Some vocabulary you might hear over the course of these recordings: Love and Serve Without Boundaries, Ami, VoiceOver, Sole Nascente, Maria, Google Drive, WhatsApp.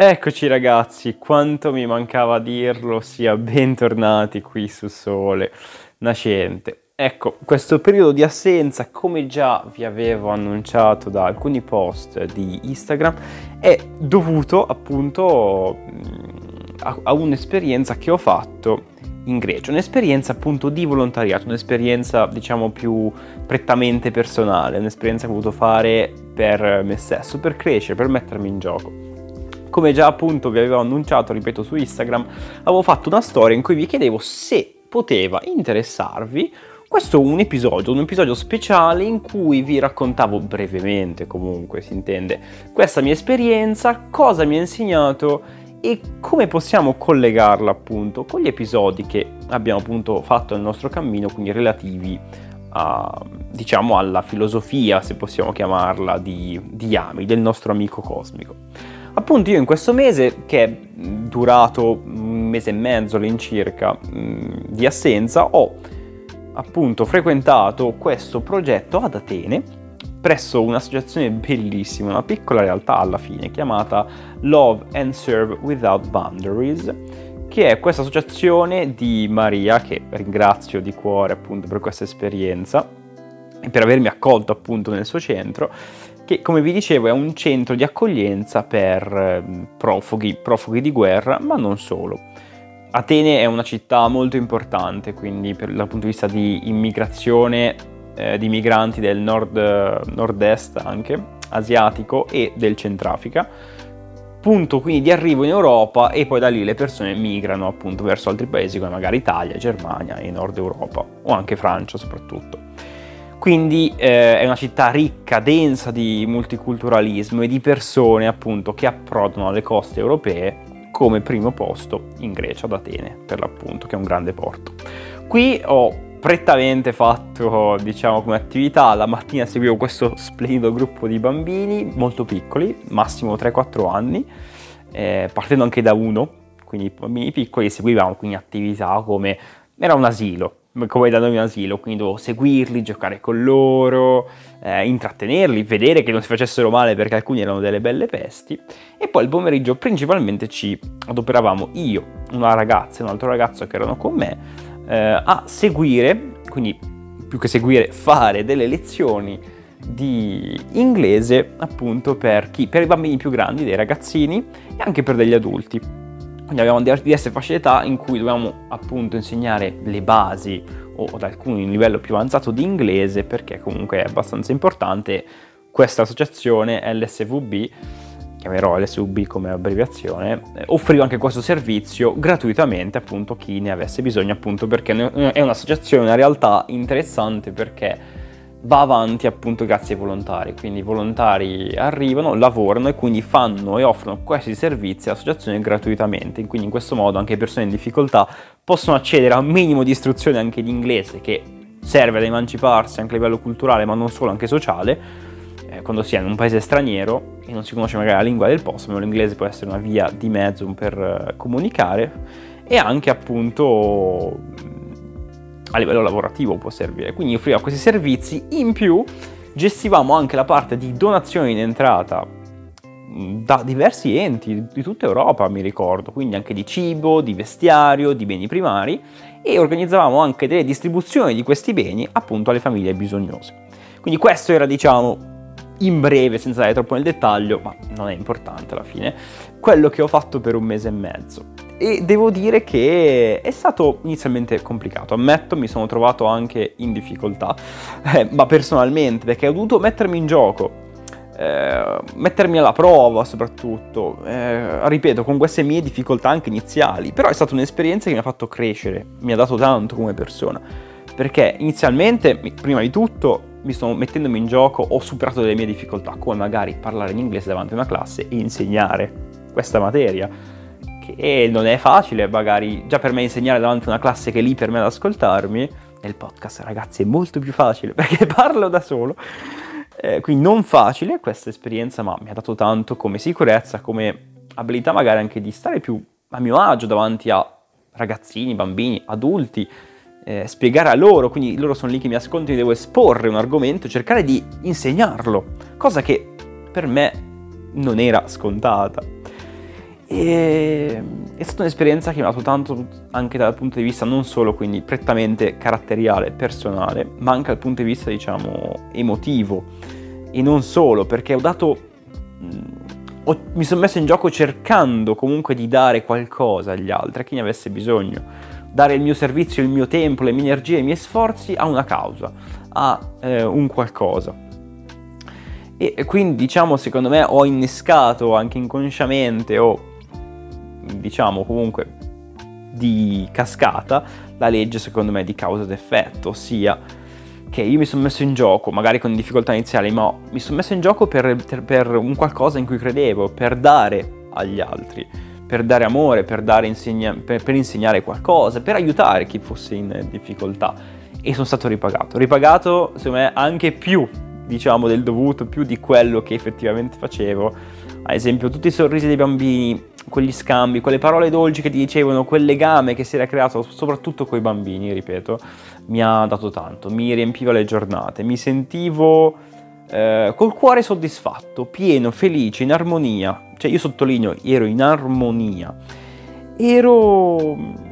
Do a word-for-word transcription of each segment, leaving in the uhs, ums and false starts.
Eccoci ragazzi, quanto mi mancava dirlo, sia bentornati qui su Sole Nascente. Ecco, questo periodo di assenza, come già vi avevo annunciato da alcuni post di Instagram, è dovuto appunto a, a un'esperienza che ho fatto in Grecia, un'esperienza appunto di volontariato, un'esperienza diciamo più prettamente personale, un'esperienza che ho voluto fare per me stesso, per crescere, per mettermi in gioco. Come già appunto vi avevo annunciato, ripeto, su Instagram, avevo fatto una storia in cui vi chiedevo se poteva interessarvi questo un episodio, un episodio speciale in cui vi raccontavo brevemente, comunque si intende, questa mia esperienza, cosa mi ha insegnato e come possiamo collegarla appunto con gli episodi che abbiamo appunto fatto nel nostro cammino, quindi relativi a, diciamo, alla filosofia, se possiamo chiamarla, di, di Ami, del nostro amico cosmico. Appunto io in questo mese, che è durato un mese e mezzo all'incirca di assenza, ho appunto frequentato questo progetto ad Atene, presso un'associazione bellissima, una piccola realtà alla fine, chiamata Love and Serve Without Boundaries, che è questa associazione di Maria, che ringrazio di cuore appunto per questa esperienza e per avermi accolto appunto nel suo centro, che come vi dicevo è un centro di accoglienza per profughi, profughi di guerra, ma non solo. Atene è una città molto importante, quindi per, dal punto di vista di immigrazione, eh, di migranti del nord, nord-est anche, asiatico e del Centrafrica, punto quindi di arrivo in Europa, e poi da lì le persone migrano appunto verso altri paesi come magari Italia, Germania e Nord Europa, o anche Francia soprattutto. Quindi eh, è una città ricca, densa di multiculturalismo e di persone appunto che approdano alle coste europee, come primo posto in Grecia, ad Atene per l'appunto, che è un grande porto. Qui ho prettamente fatto, diciamo, come attività, la mattina seguivo questo splendido gruppo di bambini molto piccoli, massimo tre quattro anni, eh, partendo anche da uno, quindi bambini piccoli, seguivamo quindi attività come, era un asilo, come da noi in asilo, quindi dovevo seguirli, giocare con loro, eh, intrattenerli, vedere che non si facessero male, perché alcuni erano delle belle pesti. E poi il pomeriggio principalmente ci adoperavamo io, una ragazza e un altro ragazzo che erano con me, eh, a seguire, quindi più che seguire, fare delle lezioni di inglese appunto per chi? Per i bambini più grandi, dei ragazzini, e anche per degli adulti. Quindi abbiamo diverse fasce d'età in cui dobbiamo appunto insegnare le basi o ad alcuni un livello più avanzato di inglese, perché comunque è abbastanza importante. Questa associazione L S V B, chiamerò L S V B come abbreviazione, offriva anche questo servizio gratuitamente appunto a chi ne avesse bisogno, appunto perché è un'associazione, una realtà interessante, perché va avanti appunto grazie ai volontari. Quindi i volontari arrivano, lavorano e quindi fanno e offrono questi servizi all'associazione gratuitamente, quindi in questo modo anche persone in difficoltà possono accedere a un minimo di istruzione anche di inglese, che serve ad emanciparsi anche a livello culturale, ma non solo, anche sociale, eh, quando si è in un paese straniero e non si conosce magari la lingua del posto, ma l'inglese può essere una via di mezzo per comunicare, e anche appunto a livello lavorativo può servire. Quindi offriva questi servizi, in più gestivamo anche la parte di donazioni in entrata da diversi enti di tutta Europa, mi ricordo, quindi anche di cibo, di vestiario, di beni primari, e organizzavamo anche delle distribuzioni di questi beni appunto alle famiglie bisognose. Quindi questo era, diciamo, in breve, senza andare troppo nel dettaglio, ma non è importante alla fine, quello che ho fatto per un mese e mezzo. E devo dire che è stato inizialmente complicato, ammetto, mi sono trovato anche in difficoltà, eh, ma personalmente, perché ho dovuto mettermi in gioco, eh, mettermi alla prova soprattutto, eh, ripeto, con queste mie difficoltà anche iniziali, però è stata un'esperienza che mi ha fatto crescere, mi ha dato tanto come persona, perché inizialmente, prima di tutto, mi sono mettendomi in gioco, ho superato delle mie difficoltà, come magari parlare in inglese davanti a una classe e insegnare questa materia, che non è facile magari, già per me insegnare davanti a una classe che è lì per me ad ascoltarmi. Nel podcast, ragazzi, è molto più facile perché parlo da solo, eh, quindi non facile questa esperienza, ma mi ha dato tanto come sicurezza, come abilità magari anche di stare più a mio agio davanti a ragazzini, bambini, adulti, Eh, spiegare a loro, quindi loro sono lì che mi ascoltano, devo esporre un argomento, cercare di insegnarlo, cosa che per me non era scontata. E è stata un'esperienza che mi ha dato tanto anche dal punto di vista non solo quindi prettamente caratteriale, personale, ma anche dal punto di vista diciamo emotivo, e non solo, perché ho dato ho, mi sono messo in gioco cercando comunque di dare qualcosa agli altri, a chi ne avesse bisogno, dare il mio servizio, il mio tempo, le mie energie, i miei sforzi a una causa, a eh, un qualcosa. E quindi diciamo secondo me ho innescato anche inconsciamente o diciamo comunque di cascata la legge secondo me di causa ed effetto, ossia che io mi sono messo in gioco magari con difficoltà iniziali, ma mi sono messo in gioco per, per un qualcosa in cui credevo, per dare agli altri, per dare amore, per, dare insegna- per, per insegnare qualcosa, per aiutare chi fosse in difficoltà, e sono stato ripagato, ripagato secondo me anche più diciamo del dovuto, più di quello che effettivamente facevo. Ad esempio tutti i sorrisi dei bambini, quegli scambi, quelle parole dolci che ti dicevano, quel legame che si era creato soprattutto coi bambini, ripeto, mi ha dato tanto, mi riempiva le giornate, mi sentivo eh, col cuore soddisfatto, pieno, felice, in armonia, cioè io sottolineo ero in armonia, ero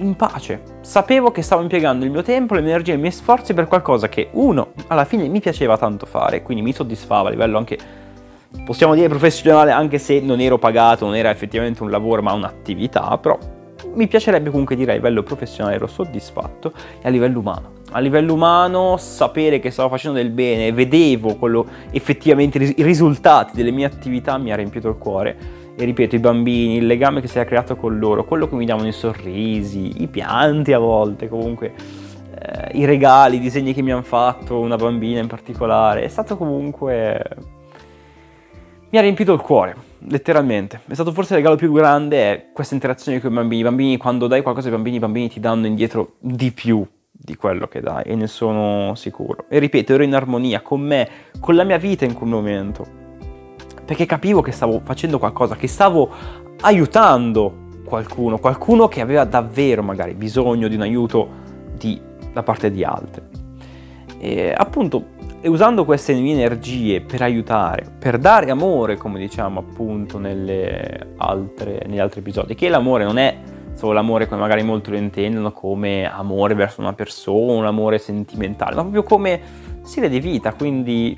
in pace, sapevo che stavo impiegando il mio tempo, le mie energie, i miei sforzi per qualcosa che uno alla fine mi piaceva tanto fare, quindi mi soddisfava a livello anche possiamo dire professionale, anche se non ero pagato, non era effettivamente un lavoro ma un'attività, però mi piacerebbe comunque dire a livello professionale ero soddisfatto, e a livello umano, a livello umano sapere che stavo facendo del bene, vedevo quello effettivamente i risultati delle mie attività, mi ha riempito il cuore. E ripeto, i bambini, il legame che si era creato con loro, quello che mi davano i sorrisi, i pianti a volte, comunque eh, i regali, i disegni che mi hanno fatto, una bambina in particolare, è stato comunque... mi ha riempito il cuore, letteralmente. È stato forse il regalo più grande, è questa interazione con i bambini. I bambini, quando dai qualcosa ai bambini, i bambini ti danno indietro di più di quello che dai, e ne sono sicuro. E ripeto, ero in armonia con me, con la mia vita in quel momento, perché capivo che stavo facendo qualcosa, che stavo aiutando qualcuno, qualcuno che aveva davvero magari bisogno di un aiuto di, da parte di altri. E appunto, e usando queste mie energie per aiutare, per dare amore, come diciamo appunto nelle altre, negli altri episodi, che l'amore non è solo l'amore come magari molti lo intendono, come amore verso una persona, un amore sentimentale, ma proprio come stile di vita, quindi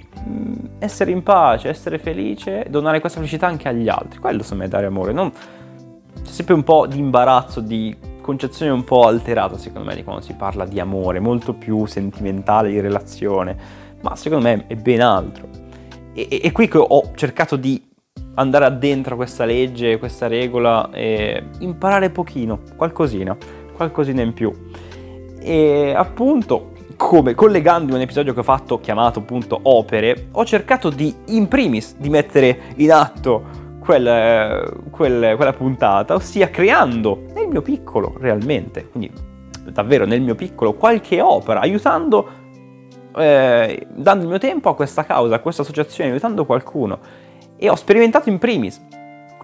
essere in pace, essere felice, donare questa felicità anche agli altri, quello secondo me è dare amore. Non... c'è sempre un po' di imbarazzo, di concezione un po' alterata secondo me di quando si parla di amore, molto più sentimentale, di relazione, ma secondo me è ben altro. E, e qui che ho cercato di andare addentro questa legge, questa regola, e imparare pochino, qualcosina, qualcosina in più. E appunto, come collegandomi a un episodio che ho fatto chiamato appunto Opere, ho cercato di in primis di mettere in atto quel, quel, quella puntata, ossia creando nel mio piccolo realmente, quindi davvero nel mio piccolo, qualche opera, aiutando, eh, dando il mio tempo a questa causa, a questa associazione, aiutando qualcuno. E ho sperimentato in primis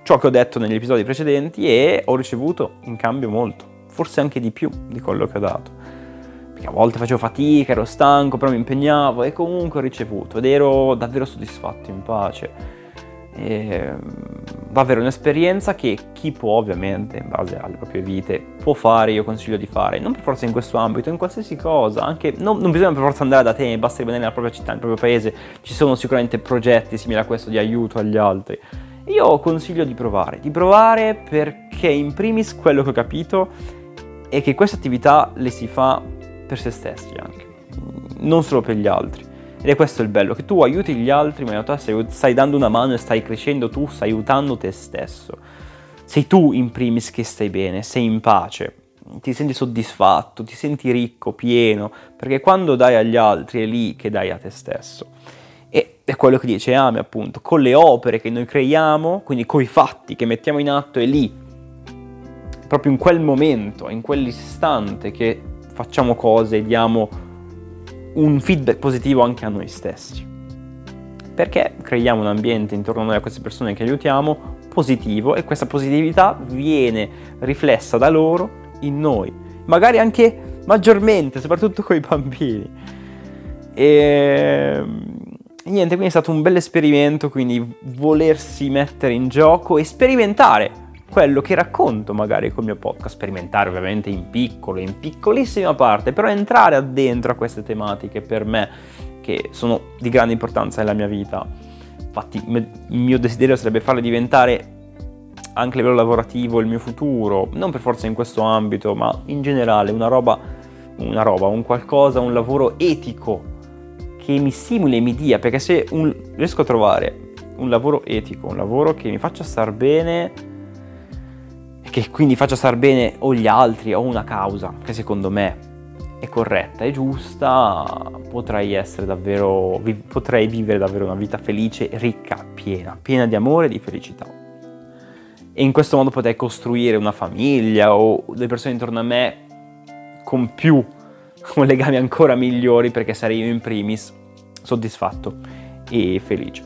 ciò che ho detto negli episodi precedenti e ho ricevuto in cambio molto, forse anche di più di quello che ho dato. Perché a volte facevo fatica, ero stanco, però mi impegnavo e comunque ho ricevuto ed ero davvero soddisfatto, in pace. E davvero un'esperienza che chi può ovviamente, in base alle proprie vite, può fare, io consiglio di fare, non per forza in questo ambito, in qualsiasi cosa, anche non, non bisogna per forza andare da te, basta rimanere nella propria città, nel proprio paese, ci sono sicuramente progetti simili a questo di aiuto agli altri. Io consiglio di provare, di provare perché in primis quello che ho capito è che queste attività le si fa per se stessi anche, non solo per gli altri, ed è questo il bello, che tu aiuti gli altri ma in realtà stai, stai dando una mano e stai crescendo tu, stai aiutando te stesso, sei tu in primis che stai bene, sei in pace, ti senti soddisfatto, ti senti ricco, pieno, perché quando dai agli altri è lì che dai a te stesso. E è quello che dice Ami appunto, con le opere che noi creiamo, quindi coi fatti che mettiamo in atto, è lì, proprio in quel momento, in quell'istante che facciamo cose, diamo un feedback positivo anche a noi stessi, perché creiamo un ambiente intorno a noi, a queste persone che aiutiamo, positivo, e questa positività viene riflessa da loro in noi, magari anche maggiormente, soprattutto con i bambini. E... E niente, quindi è stato un bel esperimento, quindi volersi mettere in gioco e sperimentare quello che racconto magari col mio podcast, sperimentare ovviamente in piccolo, in piccolissima parte, però entrare addentro a queste tematiche per me che sono di grande importanza nella mia vita. Infatti il mio desiderio sarebbe farle diventare anche a livello lavorativo il mio futuro, non per forza in questo ambito, ma in generale una roba, una roba, un qualcosa, un lavoro etico che mi simuli e mi dia, perché se un, riesco a trovare un lavoro etico, un lavoro che mi faccia star bene, che quindi faccia star bene o gli altri o una causa che secondo me è corretta e giusta, potrei essere davvero, potrei vivere davvero una vita felice, ricca, piena, piena di amore e di felicità. E in questo modo potrei costruire una famiglia o le persone intorno a me con più, con legami ancora migliori, perché sarei io in primis soddisfatto e felice.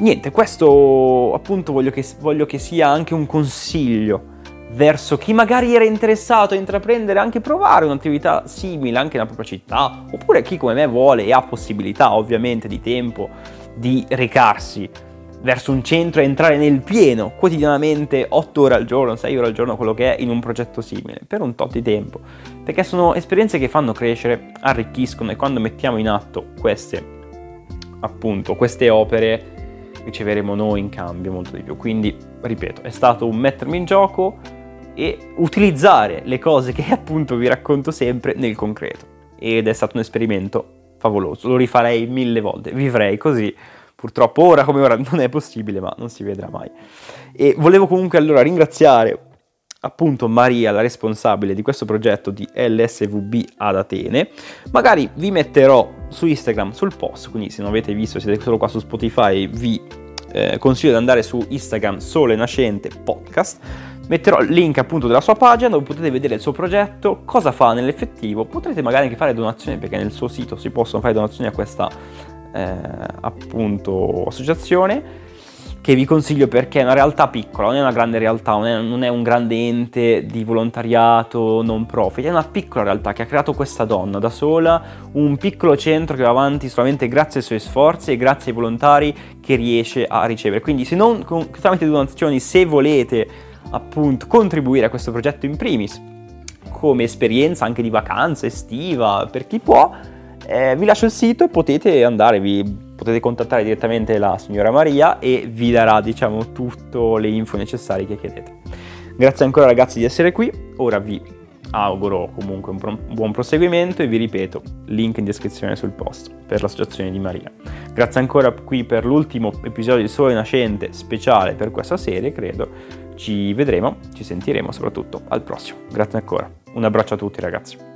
Niente, questo appunto voglio che, voglio che sia anche un consiglio verso chi magari era interessato a intraprendere, anche provare un'attività simile anche nella propria città, oppure chi come me vuole e ha possibilità ovviamente di tempo di recarsi verso un centro e entrare nel pieno quotidianamente otto ore al giorno, sei ore al giorno, quello che è, in un progetto simile per un tot di tempo, perché sono esperienze che fanno crescere, arricchiscono, e quando mettiamo in atto queste appunto queste opere riceveremo noi in cambio molto di più. Quindi ripeto, è stato un mettermi in gioco e utilizzare le cose che appunto vi racconto sempre nel concreto, ed è stato un esperimento favoloso, lo rifarei mille volte, vivrei così. Purtroppo ora come ora non è possibile, ma non si vedrà mai. E volevo comunque allora ringraziare appunto Maria, la responsabile di questo progetto di L S V B ad Atene. Magari vi metterò su Instagram, sul post, quindi se non avete visto, siete solo qua su Spotify, vi eh, consiglio di andare su Instagram Sole Nascente Podcast. Metterò il link appunto della sua pagina dove potete vedere il suo progetto, cosa fa nell'effettivo. Potrete magari anche fare donazioni, perché nel suo sito si possono fare donazioni a questa eh, appunto associazione, che vi consiglio perché è una realtà piccola, non è una grande realtà, non è, non è un grande ente di volontariato non profit, è una piccola realtà che ha creato questa donna da sola, un piccolo centro che va avanti solamente grazie ai suoi sforzi e grazie ai volontari che riesce a ricevere. Quindi se non con, tramite donazioni, se volete appunto contribuire a questo progetto in primis, come esperienza anche di vacanza estiva per chi può, eh, vi lascio il sito e potete andare, vi potete contattare direttamente la signora Maria e vi darà, diciamo, tutte le info necessarie che chiedete. Grazie ancora ragazzi di essere qui, ora vi auguro comunque un, pro- un buon proseguimento e vi ripeto, link in descrizione sul post per l'associazione di Maria. Grazie ancora qui per l'ultimo episodio di Sole Nascente speciale per questa serie, credo. Ci vedremo, ci sentiremo soprattutto al prossimo. Grazie ancora, un abbraccio a tutti ragazzi.